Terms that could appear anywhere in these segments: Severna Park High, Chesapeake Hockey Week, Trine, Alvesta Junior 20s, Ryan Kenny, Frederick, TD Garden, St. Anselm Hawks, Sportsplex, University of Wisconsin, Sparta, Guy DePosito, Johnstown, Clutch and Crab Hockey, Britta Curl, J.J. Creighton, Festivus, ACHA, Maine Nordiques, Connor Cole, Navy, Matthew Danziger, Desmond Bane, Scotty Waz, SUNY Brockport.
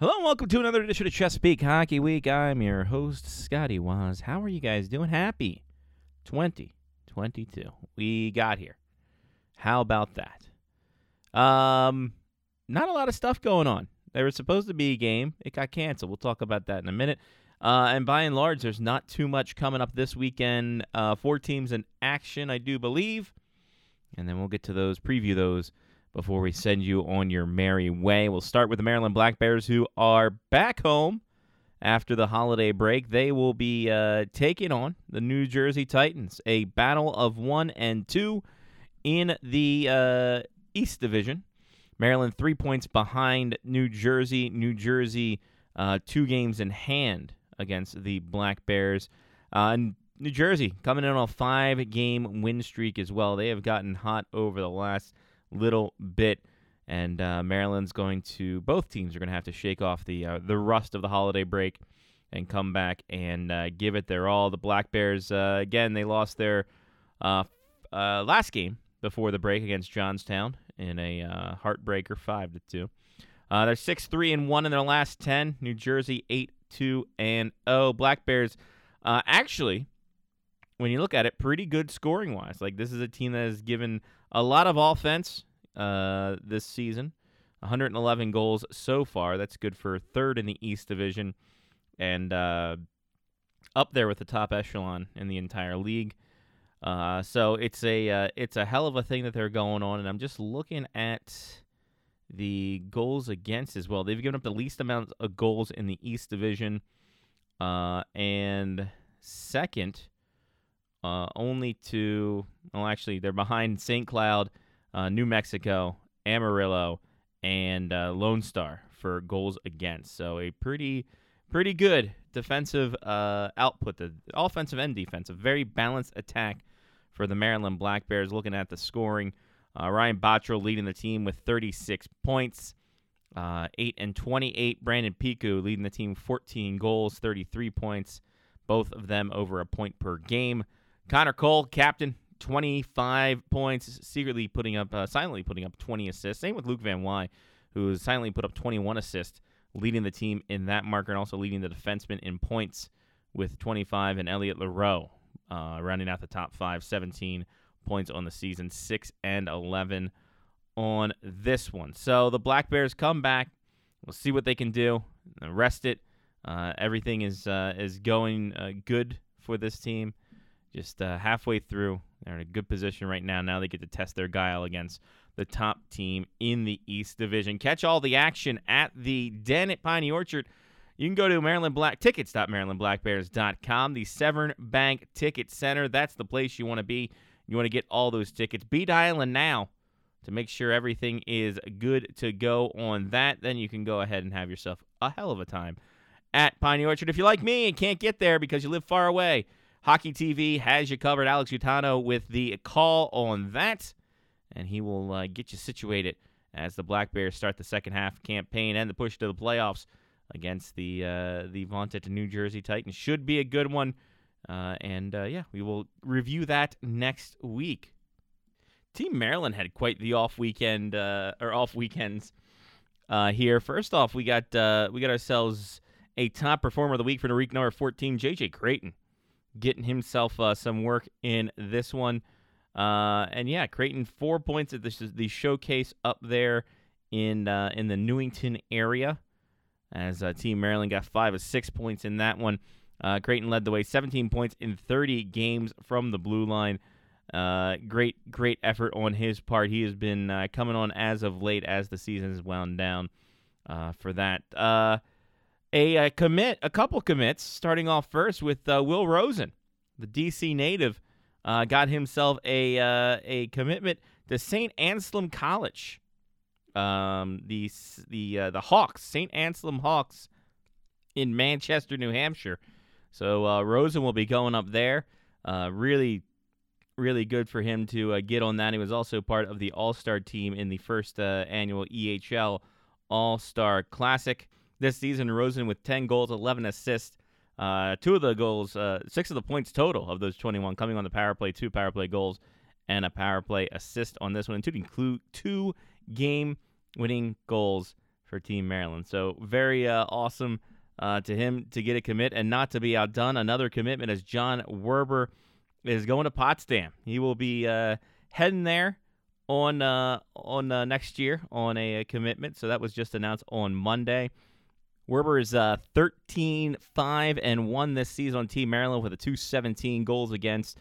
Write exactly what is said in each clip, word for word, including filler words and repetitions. Hello and welcome to another edition of Chesapeake Hockey Week. I'm your host, Scotty Waz. How are you guys doing? Happy twenty twenty-two. We got here. How about that? Um, not a lot of stuff going on. There was supposed to be a game. It got canceled. We'll talk about that in a minute. Uh, and by and large, there's not too much coming up this weekend. Uh, four teams in action, I do believe. And then we'll get to those, preview those, before we send you on your merry way. We'll start with the Maryland Black Bears, who are back home after the holiday break. They will be uh, taking on the New Jersey Titans, a battle of one and two in the uh, East Division. Maryland three points behind New Jersey. New Jersey uh, two games in hand against the Black Bears. Uh, and New Jersey coming in on a five-game win streak as well. They have gotten hot over the last little bit, and uh, Maryland's going to, both teams are going to have to shake off the uh, the rust of the holiday break and come back and uh, give it their all. The Black Bears, uh, again, they lost their uh, uh, last game before the break against Johnstown in a uh, heartbreaker five to two. Uh, they're six three and one in their last ten. New Jersey eight two and oh. Black Bears, uh, actually, when you look at it, pretty good scoring-wise. Like, this is a team that has given a lot of offense uh, this season, one hundred eleven goals so far. That's good for third in the East Division and uh, up there with the top echelon in the entire league. Uh, so it's a uh, it's a hell of a thing that they're going on, and I'm just looking at the goals against as well. They've given up the least amount of goals in the East Division, uh, and second Uh, only to, well, actually, they're behind Saint Cloud, uh, New Mexico, Amarillo, and uh, Lone Star for goals against. So a pretty, pretty good defensive uh, output, the offensive and defensive. Very balanced attack for the Maryland Black Bears. Looking at the scoring, uh, Ryan Botro leading the team with thirty-six points, uh, eight and twenty-eight. Brandon Piku leading the team, fourteen goals, thirty-three points, both of them over a point per game. Connor Cole, captain, twenty-five points, secretly putting up, uh, silently putting up twenty assists. Same with Luke Van Wy, who silently put up twenty-one assists, leading the team in that marker and also leading the defenseman in points with twenty-five. And Elliot LaRoe, uh, rounding out the top five, seventeen points on the season, six and eleven on this one. So the Black Bears come back. We'll see what they can do. Rest it. Uh, everything is uh, is going uh, good for this team. Just uh, halfway through, they're in a good position right now. Now they get to test their guile against the top team in the East Division. Catch all the action at the Den at Piney Orchard. You can go to Maryland Black Tickets dot Maryland Black Bears dot com, the Severn Bank Ticket Center. That's the place you want to be. You want to get all those tickets. Be dialing now to make sure everything is good to go on that. Then you can go ahead and have yourself a hell of a time at Piney Orchard. If you're like me and can't get there because you live far away, Hockey T V has you covered. Alex Utano with the call on that, and he will uh, get you situated as the Black Bears start the second half campaign and the push to the playoffs against the uh, the vaunted New Jersey Titans. Should be a good one, uh, and uh, yeah, we will review that next week. Team Maryland had quite the off weekend uh, or off weekends uh, here. First off, we got uh, we got ourselves a top performer of the week for the week number fourteen, J J. Creighton, getting himself uh, some work in this one. Uh, and, yeah, Creighton, four points at the, the showcase up there in uh, in the Newington area, as uh, Team Maryland got five of six points in that one. Uh, Creighton led the way, seventeen points in thirty games from the blue line. Uh, great, great effort on his part. He has been uh, coming on as of late as the season has wound down uh, for that. Uh A, a commit, a couple commits, starting off first with uh, Will Rosen, the D C native, uh, got himself a uh, a commitment to Saint Anselm College. Um, the the uh, the Hawks, Saint Anselm Hawks, in Manchester, New Hampshire. So uh, Rosen will be going up there. Uh, really, really good for him to uh, get on that. He was also part of the All-Star team in the first uh, annual E H L All-Star Classic. This season, Rosen with ten goals, eleven assists, uh, two of the goals, uh, six of the points total of those twenty-one coming on the power play, two power play goals, and a power play assist on this one, including two game-winning goals for Team Maryland. So very uh, awesome uh, to him to get a commit and not to be outdone. Another commitment is John Werber is going to Potsdam. He will be uh, heading there on uh, on uh, next year on a, a commitment. So that was just announced on Monday. Werber is uh, thirteen and five and one this season on Team Maryland with a two seventeen goals against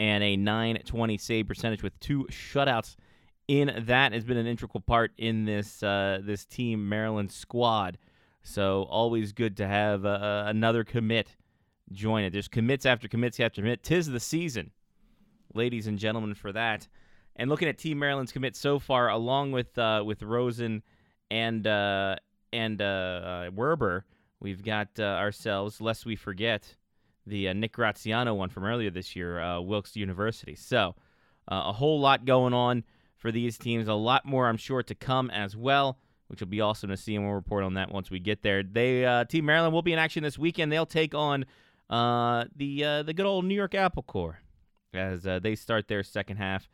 and a nine twenty save percentage with two shutouts. In that has been an integral part in this uh, this Team Maryland squad. So always good to have uh, another commit join it. There's commits after commits after commit. Tis the season, ladies and gentlemen, for that. And looking at Team Maryland's commits so far, along with uh, with Rosen and uh, and uh, uh, Werber, we've got uh, ourselves, lest we forget, the uh, Nick Graziano one from earlier this year, uh, Wilkes University. So uh, a whole lot going on for these teams. A lot more, I'm sure, to come as well, which will be awesome to see, and we'll report on that once we get there. They uh, Team Maryland will be in action this weekend. They'll take on uh, the uh, the good old New York Apple Corps as uh, they start their second half.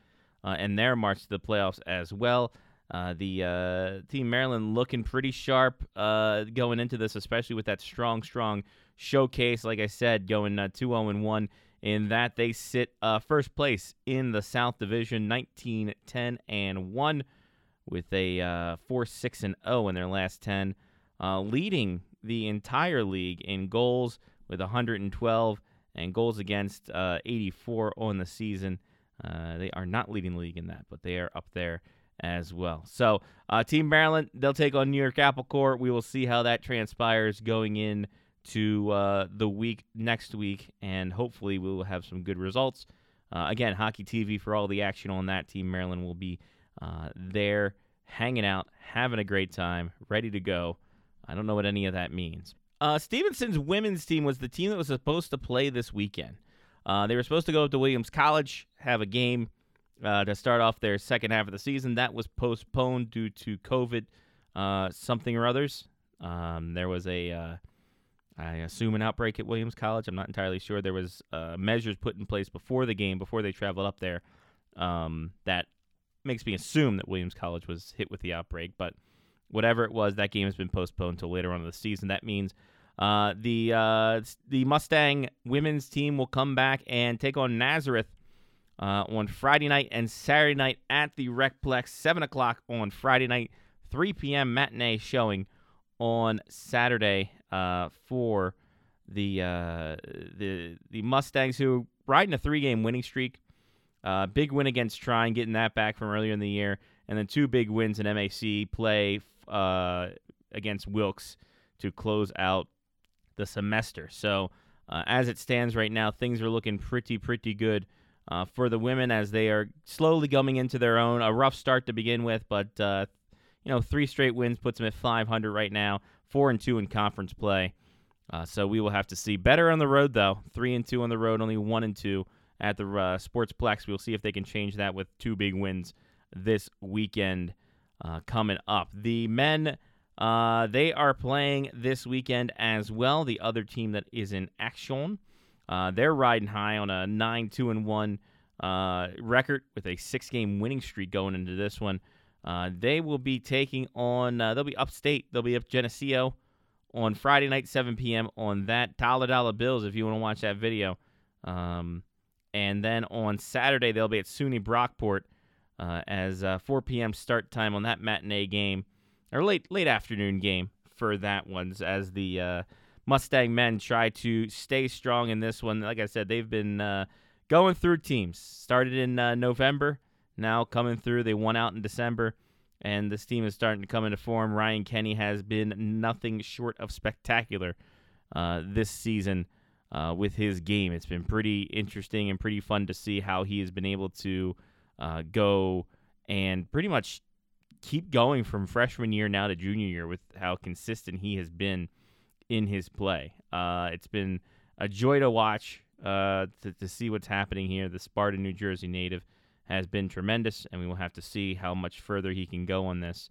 Uh, and their march to the playoffs as well. Uh, the uh, Team Maryland looking pretty sharp uh, going into this, especially with that strong, strong showcase. Like I said, going uh, two oh and one in that they sit uh, first place in the South Division, nineteen ten and one with a uh, four six and oh in their last ten, uh, leading the entire league in goals with one hundred twelve and goals against uh, eighty-four on the season. Uh, they are not leading the league in that, but they are up there as well. So uh, Team Maryland, they'll take on New York Apple Corps. We will see how that transpires going in to uh, the week next week, and hopefully we will have some good results. Uh, again, Hockey T V for all the action on that. Team Maryland will be uh, there hanging out, having a great time, ready to go. I don't know what any of that means. Uh, Stevenson's women's team was the team that was supposed to play this weekend. Uh, they were supposed to go up to Williams College, have a game uh, to start off their second half of the season. That was postponed due to COVID uh, something or others. Um, there was a, uh, I assume, an outbreak at Williams College. I'm not entirely sure. There was uh, measures put in place before the game, before they traveled up there. Um, that makes me assume that Williams College was hit with the outbreak. But whatever it was, that game has been postponed until later on in the season. That means Uh, the uh, the Mustang women's team will come back and take on Nazareth uh, on Friday night and Saturday night at the Recplex, seven o'clock on Friday night, three p.m. matinee showing on Saturday uh, for the uh, the the Mustangs, who riding a three-game winning streak. Uh, big win against Trine, getting that back from earlier in the year, and then two big wins in M A C play uh, against Wilkes to close out the semester. So uh, as it stands right now, things are looking pretty, pretty good uh, for the women as they are slowly coming into their own. A rough start to begin with, but uh, you know, three straight wins puts them at five hundred right now, four and two in conference play. Uh, so we will have to see. Better on the road though, three and two on the road, only one and two at the uh, Sportsplex. We'll see if they can change that with two big wins this weekend uh, coming up. The men. Uh, they are playing this weekend as well. The other team that is in action, uh, they're riding high on a nine two and one uh, record with a six-game winning streak going into this one. Uh, they will be taking on. Uh, they'll be upstate. They'll be up Geneseo on Friday night, seven p.m. on that. Dollar Dollar Bills, if you want to watch that video. Um, and then on Saturday they'll be at SUNY Brockport uh, as uh, four p.m. start time on that matinee game. Or late late afternoon game for that one, as the uh, Mustang men try to stay strong in this one. Like I said, they've been uh, going through teams. Started in uh, November, now coming through. They won out in December, and this team is starting to come into form. Ryan Kenny has been nothing short of spectacular uh, this season uh, with his game. It's been pretty interesting and pretty fun to see how he has been able to uh, go and pretty much keep going from freshman year now to junior year with how consistent he has been in his play. Uh, it's been a joy to watch, uh, to, to see what's happening here. The Sparta, New Jersey native has been tremendous, and we will have to see how much further he can go on this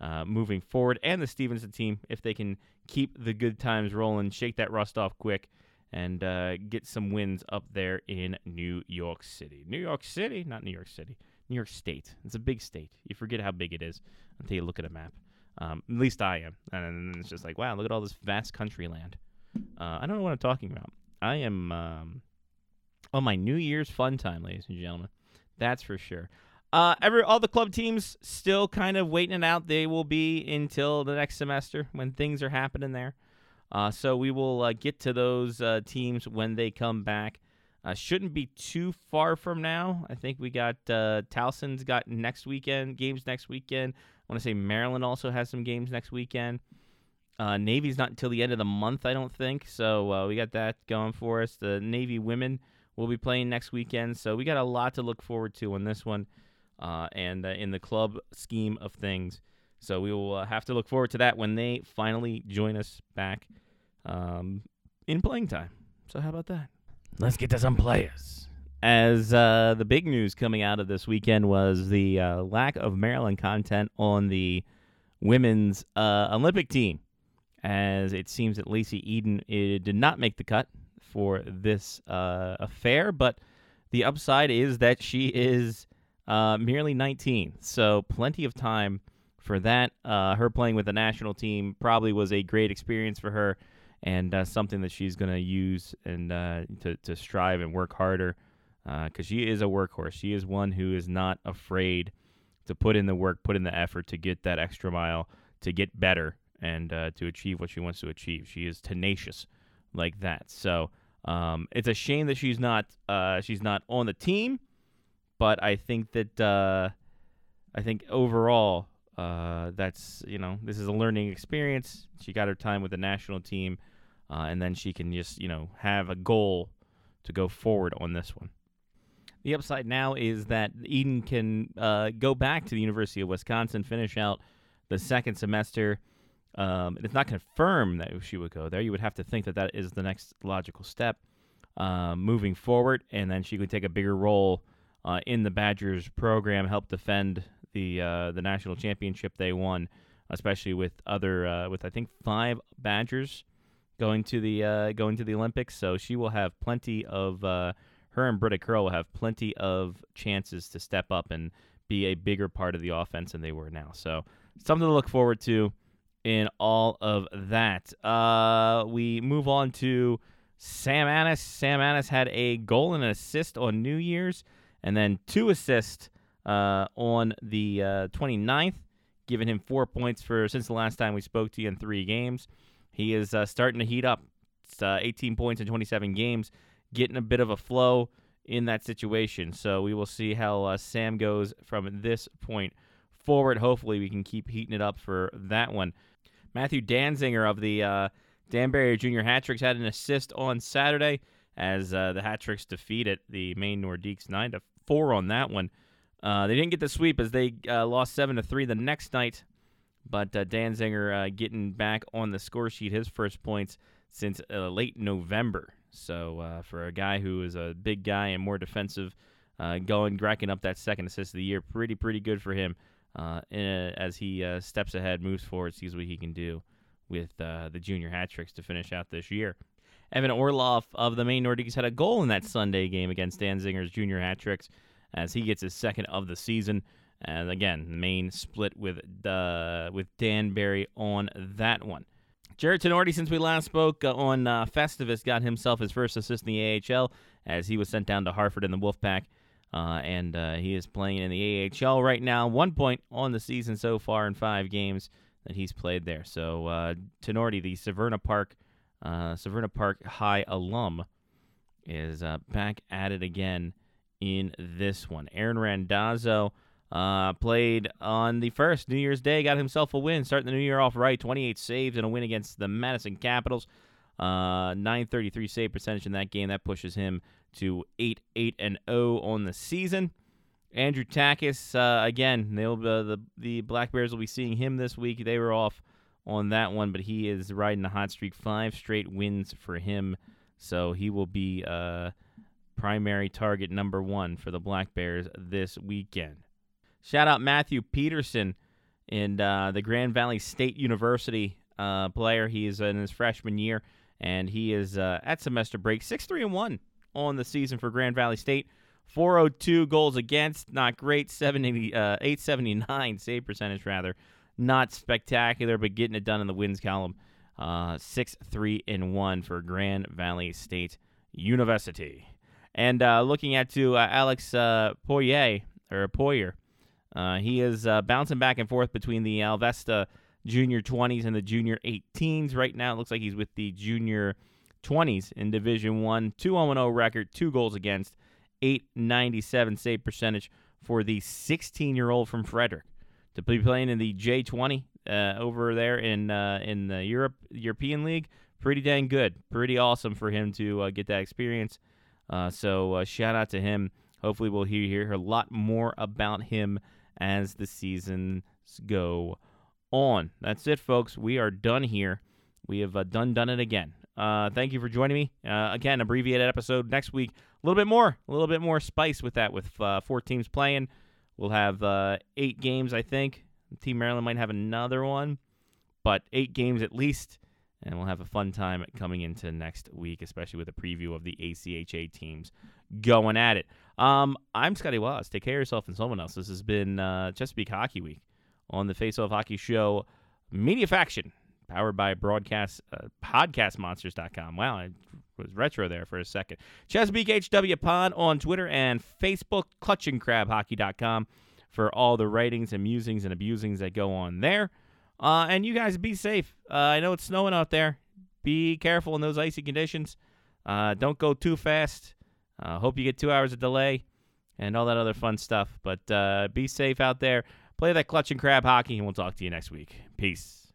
uh, moving forward. And the Stevenson team, if they can keep the good times rolling, shake that rust off quick, and uh, get some wins up there in New York City. New York City, not New York City. New York State. It's a big state. You forget how big it is until you look at a map. Um, at least I am. And it's just like, wow, look at all this vast country land. Uh, I don't know what I'm talking about. I am um, on my New Year's fun time, ladies and gentlemen. That's for sure. Uh, every all the club teams still kind of waiting it out. They will be until the next semester when things are happening there. Uh, so we will uh, get to those uh, teams when they come back. Uh, shouldn't be too far from now. I think we got uh, Towson's got next weekend, games next weekend. I want to say Maryland also has some games next weekend. Uh, Navy's not until the end of the month, I don't think. So uh, we got that going for us. The Navy women will be playing next weekend. So we got a lot to look forward to on this one uh, and uh, in the club scheme of things. So we will uh, have to look forward to that when they finally join us back um, in playing time. So how about that? Let's get to some players. As uh, the big news coming out of this weekend was the uh, lack of Maryland content on the women's uh, Olympic team, as it seems that Lacey Eden it did not make the cut for this uh, affair, but the upside is that she is uh, merely nineteen, so plenty of time for that. Uh, her playing with the national team probably was a great experience for her, and uh, something that she's going to use and uh, to, to strive and work harder, because uh, she is a workhorse. She is one who is not afraid to put in the work, put in the effort to get that extra mile, to get better, and uh, to achieve what she wants to achieve. She is tenacious like that. So um, it's a shame that she's not uh, she's not on the team, but I think that uh, I think overall, Uh, that's, you know, this is a learning experience. She got her time with the national team, uh, and then she can just, you know, have a goal to go forward on this one. The upside now is that Eden can uh, go back to the University of Wisconsin, finish out the second semester. Um, it's not confirmed that she would go there. You would have to think that that is the next logical step uh, moving forward, and then she could take a bigger role uh, in the Badgers program, help defend the uh, the national championship they won, especially with other uh, with I think five Badgers going to the uh, going to the Olympics. So she will have plenty of uh, her and Britta Curl will have plenty of chances to step up and be a bigger part of the offense than they were now. So something to look forward to in all of that. Uh, we move on to Sam Annis. Sam Annis had a goal and an assist on New Year's, and then two assists Uh, on the uh, twenty-ninth, giving him four points for since the last time we spoke to you in three games. He is uh, starting to heat up. It's uh, eighteen points in twenty-seven games, getting a bit of a flow in that situation. So we will see how uh, Sam goes from this point forward. Hopefully we can keep heating it up for that one. Matthew Danziger of the uh, Danbury Junior Hat-Tricks had an assist on Saturday as uh, the Hat-Tricks defeated the Maine Nordiques nine to four on that one. Uh, they didn't get the sweep as they uh, lost seven to three the next night, but uh, Danziger uh, getting back on the score sheet, his first points since uh, late November. So uh, for a guy who is a big guy and more defensive, uh, going, racking up that second assist of the year, pretty, pretty good for him uh, in a, as he uh, steps ahead, moves forward, sees what he can do with uh, the junior hat-tricks to finish out this year. Evan Orloff of the Maine Nordiques had a goal in that Sunday game against Danzinger's junior hat-tricks, as he gets his second of the season. And again, Maine split with uh, with Danbury on that one. Jared Tenorti, since we last spoke uh, on uh, Festivus, got himself his first assist in the A H L as he was sent down to Hartford in the Wolfpack. Uh, and uh, he is playing in the A H L right now. One point on the season so far in five games that he's played there. So uh, Tenorti, the Severna Park, uh, Severna Park High alum, is uh, back at it again in this one. Aaron Randazzo uh, played on the first New Year's Day, got himself a win, starting the new year off right, twenty-eight saves and a win against the Madison Capitals. Uh, nine thirty-three save percentage in that game. That pushes him to eight eight and oh on the season. Andrew Takis, uh, again, they'll, uh, the, the Black Bears will be seeing him this week. They were off on that one, but he is riding a hot streak. Five straight wins for him, so he will be Uh, primary target number one for the Black Bears this weekend. Shout out Matthew Peterson, and uh, the Grand Valley State University uh, player. He is in his freshman year, and he is uh, at semester break. six three and one on the season for Grand Valley State. four oh two goals against, not great. seven eighty, uh, eight seventy-nine save percentage rather. Not spectacular, but getting it done in the wins column. Uh, six three and one for Grand Valley State University. And uh, looking at to uh, Alex uh, Poyer, or Poyer, uh, he is uh, bouncing back and forth between the Alvesta Junior twenties and the Junior eighteens. Right now, it looks like he's with the Junior twenties in Division One. two oh and oh record, two goals against, eight ninety-seven save percentage for the sixteen-year-old from Frederick. To be playing in the J twenty uh, over there in uh, in the Europe European League, pretty dang good. Pretty awesome for him to uh, get that experience. Uh, so uh, shout out to him. Hopefully we'll hear, hear a lot more about him as the seasons go on. That's it, folks. We are done here. We have uh, done done it again. Uh, thank you for joining me. Uh, again, abbreviated episode next week. A little bit more, a little bit more spice with that, with uh, four teams playing. We'll have uh, eight games, I think. Team Maryland might have another one, but eight games at least. And we'll have a fun time coming into next week, especially with a preview of the A C H A teams going at it. Um, I'm Scotty Waz. Take care of yourself and someone else. This has been uh, Chesapeake Hockey Week on the Face Off Hockey Show Media Faction, powered by broadcast uh, podcast monsters dot com. Wow, I was retro there for a second. Chesapeake H W Pod on Twitter and Facebook, clutching crab hockey dot com for all the writings and musings and abusings that go on there. Uh, and you guys be safe. Uh, I know it's snowing out there. Be careful in those icy conditions. Uh, don't go too fast. Uh, hope you get two hours of delay and all that other fun stuff. But uh, be safe out there. Play that clutch and crab hockey, and we'll talk to you next week. Peace.